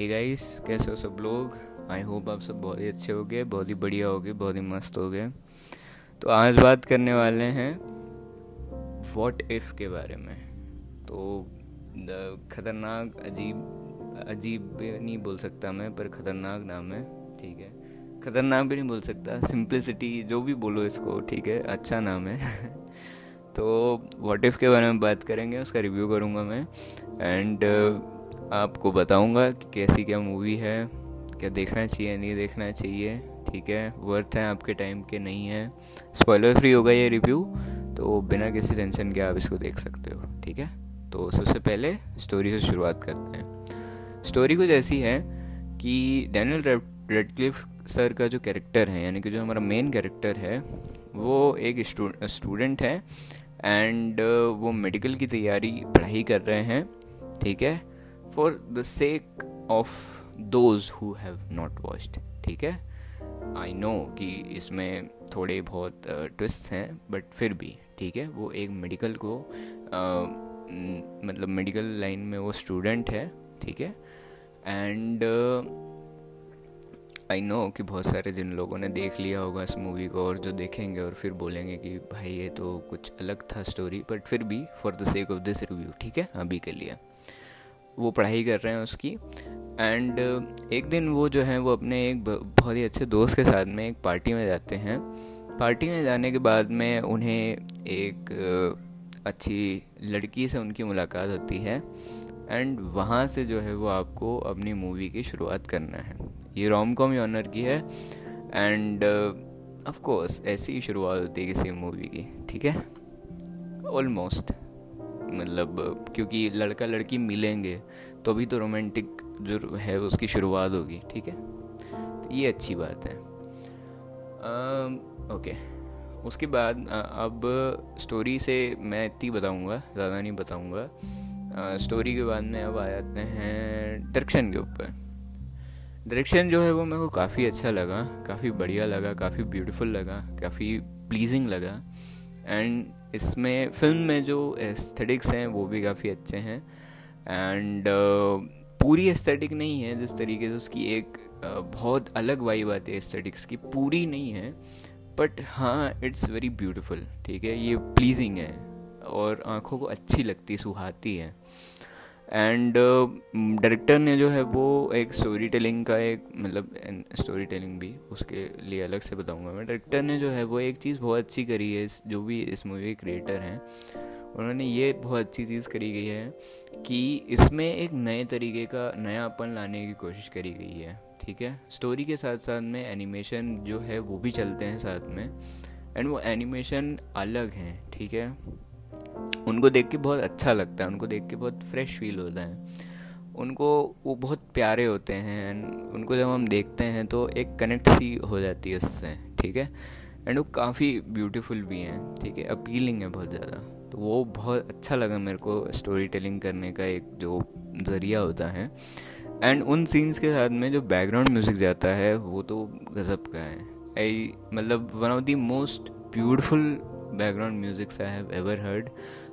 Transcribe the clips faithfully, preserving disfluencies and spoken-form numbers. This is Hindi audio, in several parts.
हे गाइस, कैसे हो सब लोग। आई होप आप सब बहुत ही अच्छे हो गए, बहुत ही बढ़िया हो गए, बहुत ही मस्त हो गए। तो आज बात करने वाले हैं वॉट इफ़ के बारे में। तो द खतरनाक अजीब अजीब भी नहीं बोल सकता मैं, पर ख़तरनाक नाम है, ठीक है। खतरनाक भी नहीं बोल सकता, सिंप्लिसिटी जो भी बोलो इसको, ठीक है, अच्छा नाम है। तो वॉट इफ़ के बारे में बात करेंगे, उसका रिव्यू करूँगा मैं एंड आपको बताऊंगा कि कैसी क्या मूवी है, क्या देखना चाहिए, नहीं देखना चाहिए, ठीक है, वर्थ है आपके टाइम के, नहीं है। स्पॉइलर फ्री होगा ये रिव्यू, तो बिना किसी टेंशन के आप इसको देख सकते हो, ठीक है। तो सबसे पहले स्टोरी से शुरुआत करते हैं। स्टोरी कुछ ऐसी है कि डैनियल रेडक्लिफ सर का जो कैरेक्टर है, यानी कि जो हमारा मेन कैरेक्टर है, वो एक स्टूडेंट है एंड वो मेडिकल की तैयारी पढ़ाई कर रहे हैं, ठीक है, For the sake of those who have not watched, ठीक है। I know कि इसमें थोड़े बहुत ट्विस्ट uh, हैं, बट फिर भी ठीक है। वो एक मेडिकल को uh, मतलब मेडिकल लाइन में वो स्टूडेंट है, ठीक है। एंड आई नो कि बहुत सारे जिन लोगों ने देख लिया होगा इस मूवी को और जो देखेंगे और फिर बोलेंगे कि भाई ये तो कुछ अलग था स्टोरी, बट फिर भी for the sake of this review, ठीक है, अभी के लिए वो पढ़ाई कर रहे हैं उसकी। एंड एक दिन वो जो है वो अपने एक बहुत ही अच्छे दोस्त के साथ में एक पार्टी में जाते हैं। पार्टी में जाने के बाद में उन्हें एक अच्छी लड़की से उनकी मुलाकात होती है एंड वहाँ से जो है वो आपको अपनी मूवी की शुरुआत करना है। ये रोम कॉम जॉनर की है एंड ऑफ कोर्स ऐसी ही शुरुआत होती है किसी मूवी की, ठीक है, ऑलमोस्ट। मतलब क्योंकि लड़का लड़की मिलेंगे तो भी तो रोमांटिक जो है उसकी शुरुआत होगी, ठीक है, तो ये अच्छी बात है। ओके, उसके बाद अब स्टोरी से मैं इतनी बताऊंगा, ज़्यादा नहीं बताऊंगा। स्टोरी के बाद में अब आ जाते हैं डायरेक्शन के ऊपर। डायरेक्शन जो है वो मेरे को काफ़ी अच्छा लगा, काफ़ी बढ़िया लगा, काफ़ी ब्यूटीफुल लगा, काफ़ी प्लीजिंग लगा एंड इसमें फिल्म में जो एस्थेटिक्स हैं वो भी काफ़ी अच्छे हैं एंड uh, पूरी एस्थेटिक नहीं है, जिस तरीके से उसकी एक uh, बहुत अलग वाइब आती है एस्थेटिक्स की, पूरी नहीं है, बट हाँ इट्स वेरी ब्यूटीफुल, ठीक है, ये प्लीजिंग है और आँखों को अच्छी लगती, सुहाती है। एंड डायरेक्टर uh, ने जो है वो एक स्टोरी टेलिंग का एक मतलब स्टोरी टेलिंग भी उसके लिए अलग से बताऊंगा मैं। डायरेक्टर ने जो है वो एक चीज़ बहुत अच्छी करी है, जो भी इस मूवी के क्रिएटर हैं उन्होंने ये बहुत अच्छी चीज़ करी गई है कि इसमें एक नए तरीके का नयापन लाने की कोशिश करी गई है, ठीक है। स्टोरी के साथ साथ में एनिमेशन जो है वो भी चलते हैं साथ में एंड वो एनिमेशन अलग हैं, ठीक है, उनको देख के बहुत अच्छा लगता है, उनको देख के बहुत फ्रेश फील होता है, उनको वो बहुत प्यारे होते हैं एंड उनको जब हम देखते हैं तो एक कनेक्ट सी हो जाती है उससे, ठीक है, एंड वो काफ़ी ब्यूटीफुल भी हैं, ठीक है, अपीलिंग है बहुत ज़्यादा। तो वो बहुत अच्छा लगा मेरे को, स्टोरी टेलिंग करने का एक जो ज़रिया होता है। एंड उन सीन्स के साथ में जो बैकग्राउंड म्यूज़िक जाता है वो तो गज़ब का है, आई मतलब one of the most beautiful background musics I have ever heard.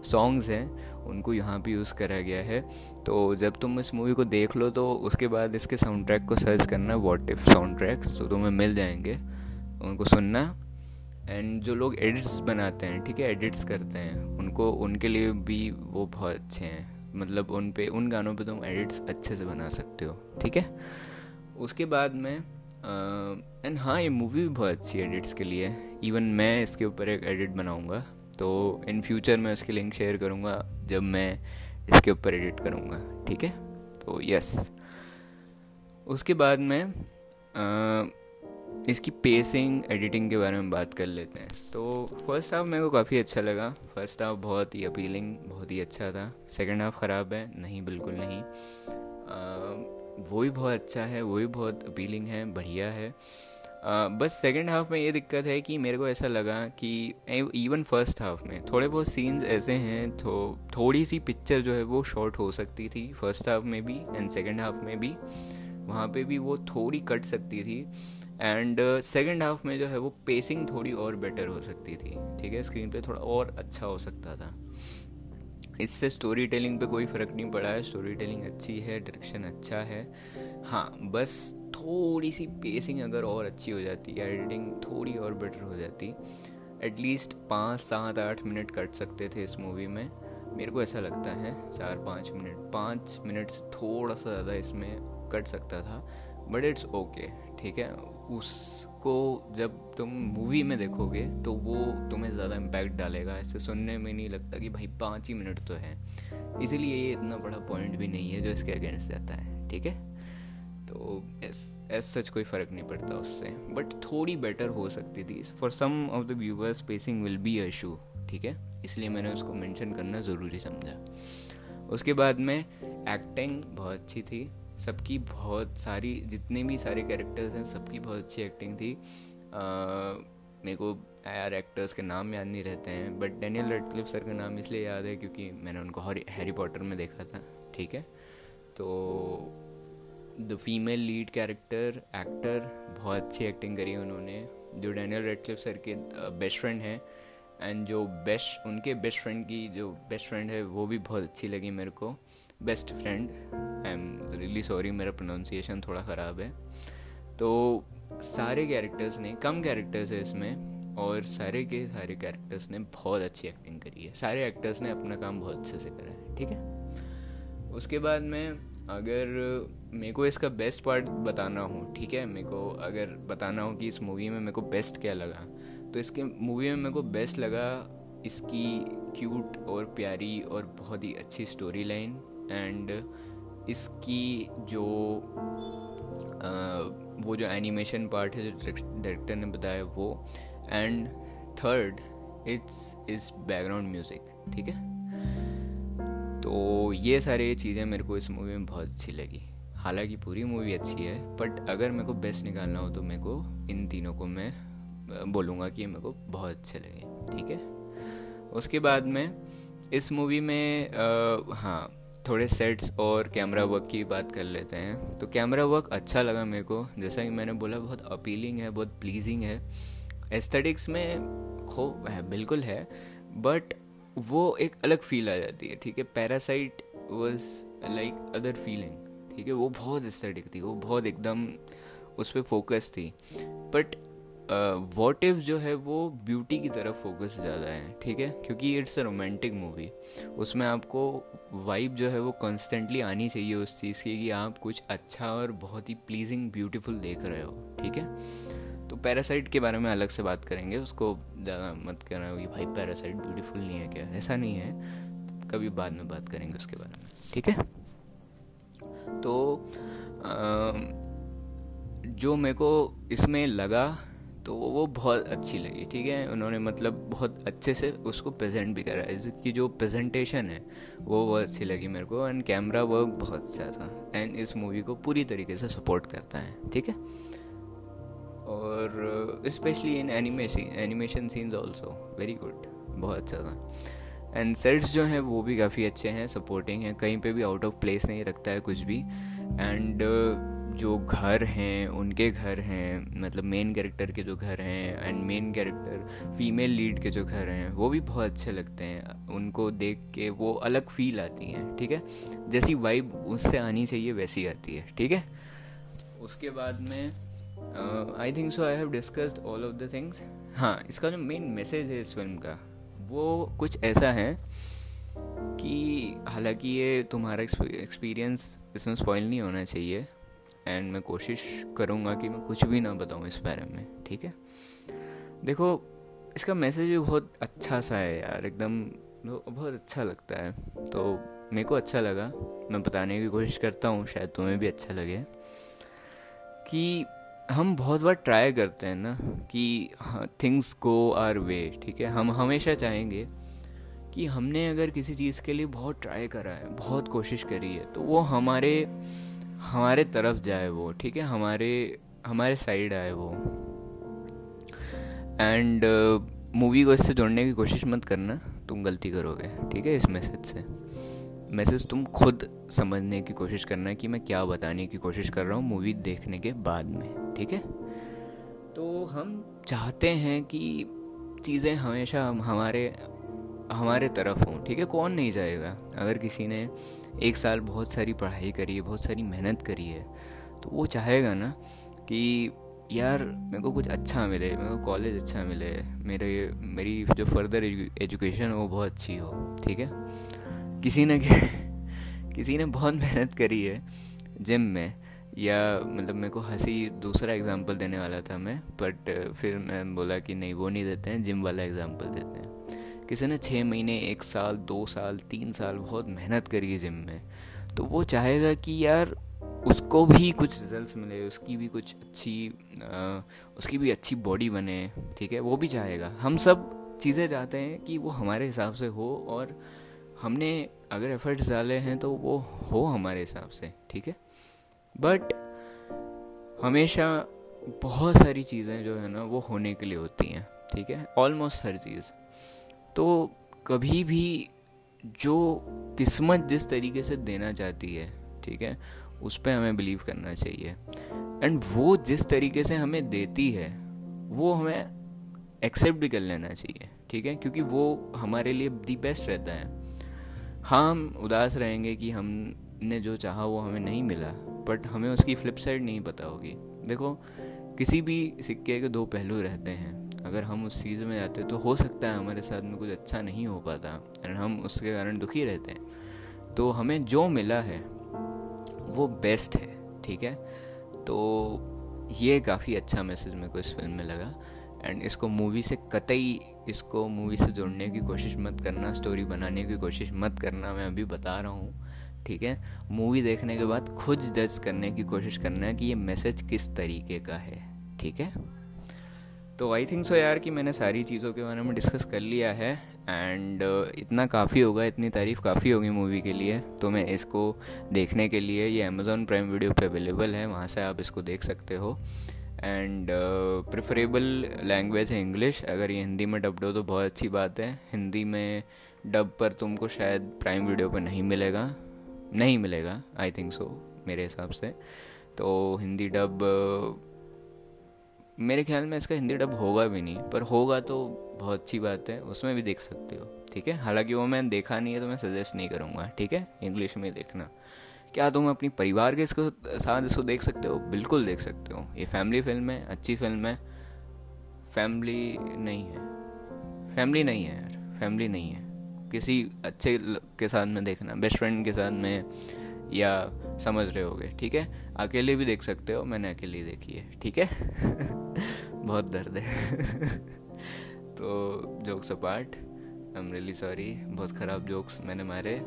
Songs हैं उनको यहाँ भी यूज़ करा गया है। तो जब तुम इस मूवी को देख लो तो उसके बाद इसके साउंड ट्रैक को सर्च करना, व्हाट इफ साउंड ट्रैक्स, तो तुम्हें मिल जाएंगे, उनको सुनना। एंड जो लोग एडिट्स बनाते हैं, ठीक है, एडिट्स करते हैं, उनको उनके लिए भी वो बहुत अच्छे हैं, मतलब उन पे उन गानों पे तुम एडिट्स अच्छे से बना सकते हो, ठीक है। उसके बाद में एंड uh, हाँ ये मूवी भी बहुत अच्छी है एडिट्स के लिए, इवन मैं इसके ऊपर एक एडिट बनाऊंगा, तो इन फ्यूचर मैं उसकी लिंक शेयर करूंगा जब मैं इसके ऊपर एडिट करूंगा, ठीक है। तो यस, उसके बाद में uh, इसकी पेसिंग, एडिटिंग के बारे में बात कर लेते हैं। तो फर्स्ट हाफ मेरे को काफ़ी अच्छा लगा, फर्स्ट हाफ बहुत ही अपीलिंग, बहुत ही अच्छा था। सेकेंड हाफ ख़राब है? नहीं, बिल्कुल नहीं, uh, वो भी बहुत अच्छा है, वो भी बहुत अपीलिंग है, बढ़िया है। आ, बस सेकंड हाफ़ में ये दिक्कत है कि मेरे को ऐसा लगा कि इवन फर्स्ट हाफ में थोड़े बहुत सीन्स ऐसे हैं, तो थोड़ी सी पिक्चर जो है वो शॉर्ट हो सकती थी फर्स्ट हाफ में भी एंड सेकंड हाफ में भी, वहाँ पे भी वो थोड़ी कट सकती थी। एंड सेकंड हाफ में जो है वो पेसिंग थोड़ी और बेटर हो सकती थी, ठीक है, स्क्रीन पे थोड़ा और अच्छा हो सकता था। इससे स्टोरी टेलिंग पे कोई फ़र्क नहीं पड़ा है। स्टोरी टेलिंग अच्छी है, डायरेक्शन अच्छा है। हाँ, बस थोड़ी सी पेसिंग अगर और अच्छी हो जाती, एडिटिंग थोड़ी और बेटर हो जाती, एटलीस्ट पाँच सात आठ मिनट कट सकते थे इस मूवी में, मेरे को ऐसा लगता है। चार पाँच मिनट पाँच मिनट से थोड़ा सा ज़्यादा इसमें कट सकता था, बट इट्स ओके, ठीक है। उसको जब तुम मूवी में देखोगे तो वो तुम्हें ज़्यादा इम्पैक्ट डालेगा, इससे सुनने में नहीं लगता कि भाई पाँच ही मिनट तो है। इसीलिए ये इतना बड़ा पॉइंट भी नहीं है जो इसके अगेंस्ट जाता है, ठीक है। तो एज सच कोई फ़र्क नहीं पड़ता उससे, बट थोड़ी बेटर हो सकती थी। For some of the viewers spacing will be a issue, ठीक है, इसलिए मैंने उसको मेंशन करना ज़रूरी समझा। उसके बाद में एक्टिंग बहुत अच्छी थी सबकी, बहुत सारी जितने भी सारे कैरेक्टर्स हैं सबकी बहुत अच्छी एक्टिंग थी। आ, मेरे को यार एक्टर्स के नाम याद नहीं रहते हैं, बट डैनियल रैडक्लिफ सर का नाम इसलिए याद है क्योंकि मैंने उनको हैरी पॉटर में देखा था, ठीक है। तो the female lead character actor बहुत अच्छी एक्टिंग करी उन्होंने, जो डैनियल रैडक्लिफ सर के बेस्ट फ्रेंड हैं, एंड जो बेस्ट उनके बेस्ट फ्रेंड की जो बेस्ट फ्रेंड है वो भी बहुत अच्छी लगी मेरे को, best friend. I am really sorry, मेरा प्रोनाउंसिएशन थोड़ा ख़राब है। तो सारे कैरेक्टर्स ने, कम कैरेक्टर्स है इसमें, और सारे के सारे कैरेक्टर्स ने बहुत अच्छी एक्टिंग करी है, सारे एक्टर्स ने अपना काम बहुत अच्छे से करा है, ठीक है। उसके बाद में अगर मेरे को इसका बेस्ट पार्ट बताना हो, ठीक है, मेरे को अगर बताना हो कि इस मूवी में मेरे को बेस्ट क्या लगा, तो इसके मूवी में मेरे को बेस्ट लगा इसकी क्यूट और प्यारी और बहुत ही अच्छी स्टोरी लाइन, एंड इसकी जो आ, वो जो एनिमेशन पार्ट है जो डायरेक्टर ने बताया वो, and third it's is background music, ठीक है। तो ये सारी चीज़ें मेरे को इस मूवी में बहुत अच्छी लगी। हालांकि पूरी मूवी अच्छी है, बट अगर मेरे को बेस्ट निकालना हो तो मेरे को इन तीनों को मैं बोलूँगा कि मेरे को बहुत अच्छे लगे, ठीक है। उसके बाद में इस मूवी में आ, हाँ थोड़े सेट्स और कैमरा वर्क की बात कर लेते हैं। तो कैमरा वर्क अच्छा लगा मेरे को, जैसा कि मैंने बोला बहुत अपीलिंग है, बहुत प्लीजिंग है। एस्थेटिक्स में हो है, बिल्कुल है, बट वो एक अलग फील आ जाती है, ठीक है। Parasite was like other feeling, ठीक है, वो बहुत एस्थेटिक थी, वो बहुत एकदम उस पर फोकस थी। बट वॉट इफ जो है वो ब्यूटी की तरफ फोकस ज़्यादा है, ठीक है, क्योंकि इट्स अ रोमांटिक मूवी। उसमें आपको वाइब जो है वो कॉन्स्टेंटली आनी चाहिए उस चीज़ की कि आप कुछ अच्छा और बहुत ही प्लीजिंग ब्यूटीफुल देख रहे हो, ठीक है। तो पैरासाइट के बारे में अलग से बात करेंगे, उसको ज़्यादा मत कहना कि भाई पैरासाइट ब्यूटीफुल नहीं है क्या, ऐसा नहीं है, तो कभी बाद में बात करेंगे उसके बारे में, ठीक है। तो आ, जो मेरे को इसमें लगा तो वो बहुत अच्छी लगी, ठीक है। उन्होंने मतलब बहुत अच्छे से उसको प्रेजेंट भी करा है, इसकी जो प्रेजेंटेशन है वो बहुत अच्छी लगी मेरे को, एंड कैमरा वर्क बहुत अच्छा था, एंड इस मूवी को पूरी तरीके से सपोर्ट करता है, ठीक है। और specially in animation animation scenes also very good, बहुत अच्छा था। एंड सेट्स जो हैं वो भी काफ़ी अच्छे हैं, सपोर्टिंग हैं, कहीं पे भी आउट ऑफ प्लेस नहीं रखता है कुछ भी। एंड जो घर हैं उनके घर हैं, मतलब मेन कैरेक्टर के जो घर हैं, and main character female lead के जो घर हैं वो भी बहुत अच्छे लगते हैं, उनको देख के वो अलग फील आती है, ठीक है। जैसी वाइब उससे आनी चाहिए वैसी आती है, ठीक है। उसके बाद में I think so I have discussed all of the things. हाँ, इसका जो मेन मैसेज है इस फिल्म का वो कुछ ऐसा है कि हालांकि ये तुम्हारा एक्सपीरियंस इसमें स्पॉइल नहीं होना चाहिए, एंड मैं कोशिश करूँगा कि मैं कुछ भी ना बताऊँ इस बारे में, ठीक है। देखो, इसका मैसेज भी बहुत अच्छा सा है यार, एकदम बहुत अच्छा लगता है, तो मेरे को अच्छा लगा। मैं बताने की कोशिश करता हूँ, शायद तुम्हें भी अच्छा लगे, कि हम बहुत बार ट्राई करते हैं ना कि थिंग्स गो आवर वे, ठीक है। हम हमेशा चाहेंगे कि हमने अगर किसी चीज़ के लिए बहुत ट्राई करा है, बहुत कोशिश करी है, तो वो हमारे हमारे तरफ जाए वो, ठीक है, हमारे हमारे साइड आए वो। एंड मूवी को इससे जोड़ने की कोशिश मत करना, तुम गलती करोगे, ठीक है। इस मैसेज से मैसेज तुम खुद समझने की कोशिश करना कि मैं क्या बताने की कोशिश कर रहा हूँ मूवी देखने के बाद में, ठीक है। तो हम चाहते हैं कि चीज़ें हमेशा हम हमारे हमारे तरफ हों, ठीक है, कौन नहीं जाएगा। अगर किसी ने एक साल बहुत सारी पढ़ाई करी है, बहुत सारी मेहनत करी है, तो वो चाहेगा ना कि यार मेरे को कुछ अच्छा मिले, मेरे को कॉलेज अच्छा मिले, मेरे मेरी जो फर्दर एजुकेशन हो वो बहुत अच्छी हो, ठीक है। किसी ने किसी ने बहुत मेहनत करी है जिम में, या मतलब मेरे को हंसी दूसरा एग्जांपल देने वाला था मैं, बट फिर मैं बोला कि नहीं वो नहीं देते हैं, जिम वाला एग्जांपल देते हैं। किसी ने छः महीने, एक साल, दो साल, तीन साल बहुत मेहनत करी है जिम में, तो वो चाहेगा कि यार उसको भी कुछ रिजल्ट्स मिले, उसकी भी कुछ अच्छी आ, उसकी भी अच्छी बॉडी बने, ठीक है, वो भी चाहेगा। हम सब चीज़ें चाहते हैं कि वो हमारे हिसाब से हो, और हमने अगर एफर्ट्स डाले हैं तो वो हो हमारे हिसाब से, ठीक है। बट हमेशा बहुत सारी चीज़ें जो है ना वो होने के लिए होती हैं, ठीक है, ऑलमोस्ट हर चीज़। तो कभी भी जो किस्मत जिस तरीके से देना चाहती है, ठीक है, उस पे हमें बिलीव करना चाहिए, एंड वो जिस तरीके से हमें देती है वो हमें एक्सेप्ट भी कर लेना चाहिए, ठीक है, क्योंकि वो हमारे लिए दी बेस्ट रहता है। हाँ, हम उदास रहेंगे कि हमने जो चाहा वो हमें नहीं मिला, बट हमें उसकी फ्लिप साइड नहीं पता होगी। देखो, किसी भी सिक्के के दो पहलू रहते हैं। अगर हम उस चीज़ में जाते तो हो सकता है हमारे साथ में कुछ अच्छा नहीं हो पाता, एंड हम उसके कारण दुखी रहते हैं। तो हमें जो मिला है वो बेस्ट है, ठीक है। तो ये काफ़ी अच्छा मैसेज मेरे को इस फिल्म में लगा, एंड इसको मूवी से कतई इसको मूवी से जोड़ने की कोशिश मत करना, स्टोरी बनाने की कोशिश मत करना, मैं अभी बता रहा हूँ, ठीक है। मूवी देखने के बाद खुद जज करने की कोशिश करना कि ये मैसेज किस तरीके का है, ठीक है। तो आई थिंक सो यार कि मैंने सारी चीज़ों के बारे में डिस्कस कर लिया है, एंड uh, इतना काफ़ी होगा, इतनी तारीफ़ काफ़ी होगी मूवी के लिए। तो मैं इसको देखने के लिए, ये अमेज़ॉन प्राइम वीडियो पे अवेलेबल है, वहाँ से आप इसको देख सकते हो, एंड प्रेफरेबल लैंग्वेज है इंग्लिश। अगर ये हिंदी में डब्ड हो तो बहुत अच्छी बात है। हिंदी में डब पर तुमको शायद प्राइम वीडियो पर नहीं मिलेगा, नहीं मिलेगा आई थिंक सो मेरे हिसाब से। तो हिंदी डब मेरे ख्याल में इसका हिंदी डब होगा भी नहीं, पर होगा तो बहुत अच्छी बात है, उसमें भी देख सकते हो, ठीक है। हालांकि वो मैंने देखा नहीं है तो मैं सजेस्ट नहीं करूँगा, ठीक है, इंग्लिश में देखना। क्या तुम अपनी परिवार के इसको साथ इसको देख सकते हो? बिल्कुल देख सकते हो। ये फैमिली फिल्म है, अच्छी फिल्म है। फैमिली नहीं है, फैमिली नहीं है यार, फैमिली नहीं है। किसी अच्छे के साथ में देखना, बेस्ट फ्रेंड के साथ में, या समझ रहे होगे, ठीक है। अकेले भी देख सकते हो, मैंने अकेले देखी है, ठीक है। बहुत दर्द है। तो jokes apart, I am really sorry, बहुत ख़राब जोक्स मैंने मारे,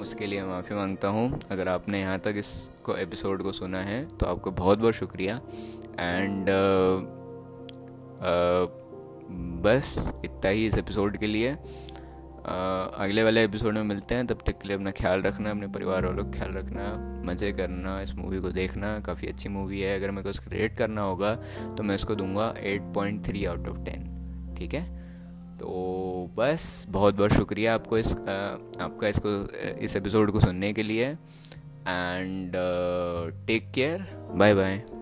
उसके लिए माफ़ी मांगता हूँ। अगर आपने यहाँ तक इस को एपिसोड को सुना है तो आपको बहुत बहुत शुक्रिया, एंड uh, uh, बस इतना ही इस एपिसोड के लिए। Uh, अगले वाले एपिसोड में मिलते हैं। तब तक के लिए अपना ख्याल रखना, अपने परिवार वालों का ख्याल रखना, मज़े करना, इस मूवी को देखना, काफ़ी अच्छी मूवी है। अगर मेरे को इसको रेट करना होगा तो मैं इसको दूंगा eight point three out of ten, ठीक है। तो बस बहुत बहुत शुक्रिया आपको इस आ, आपका इसको इस एपिसोड को सुनने के लिए, and take care, bye bye.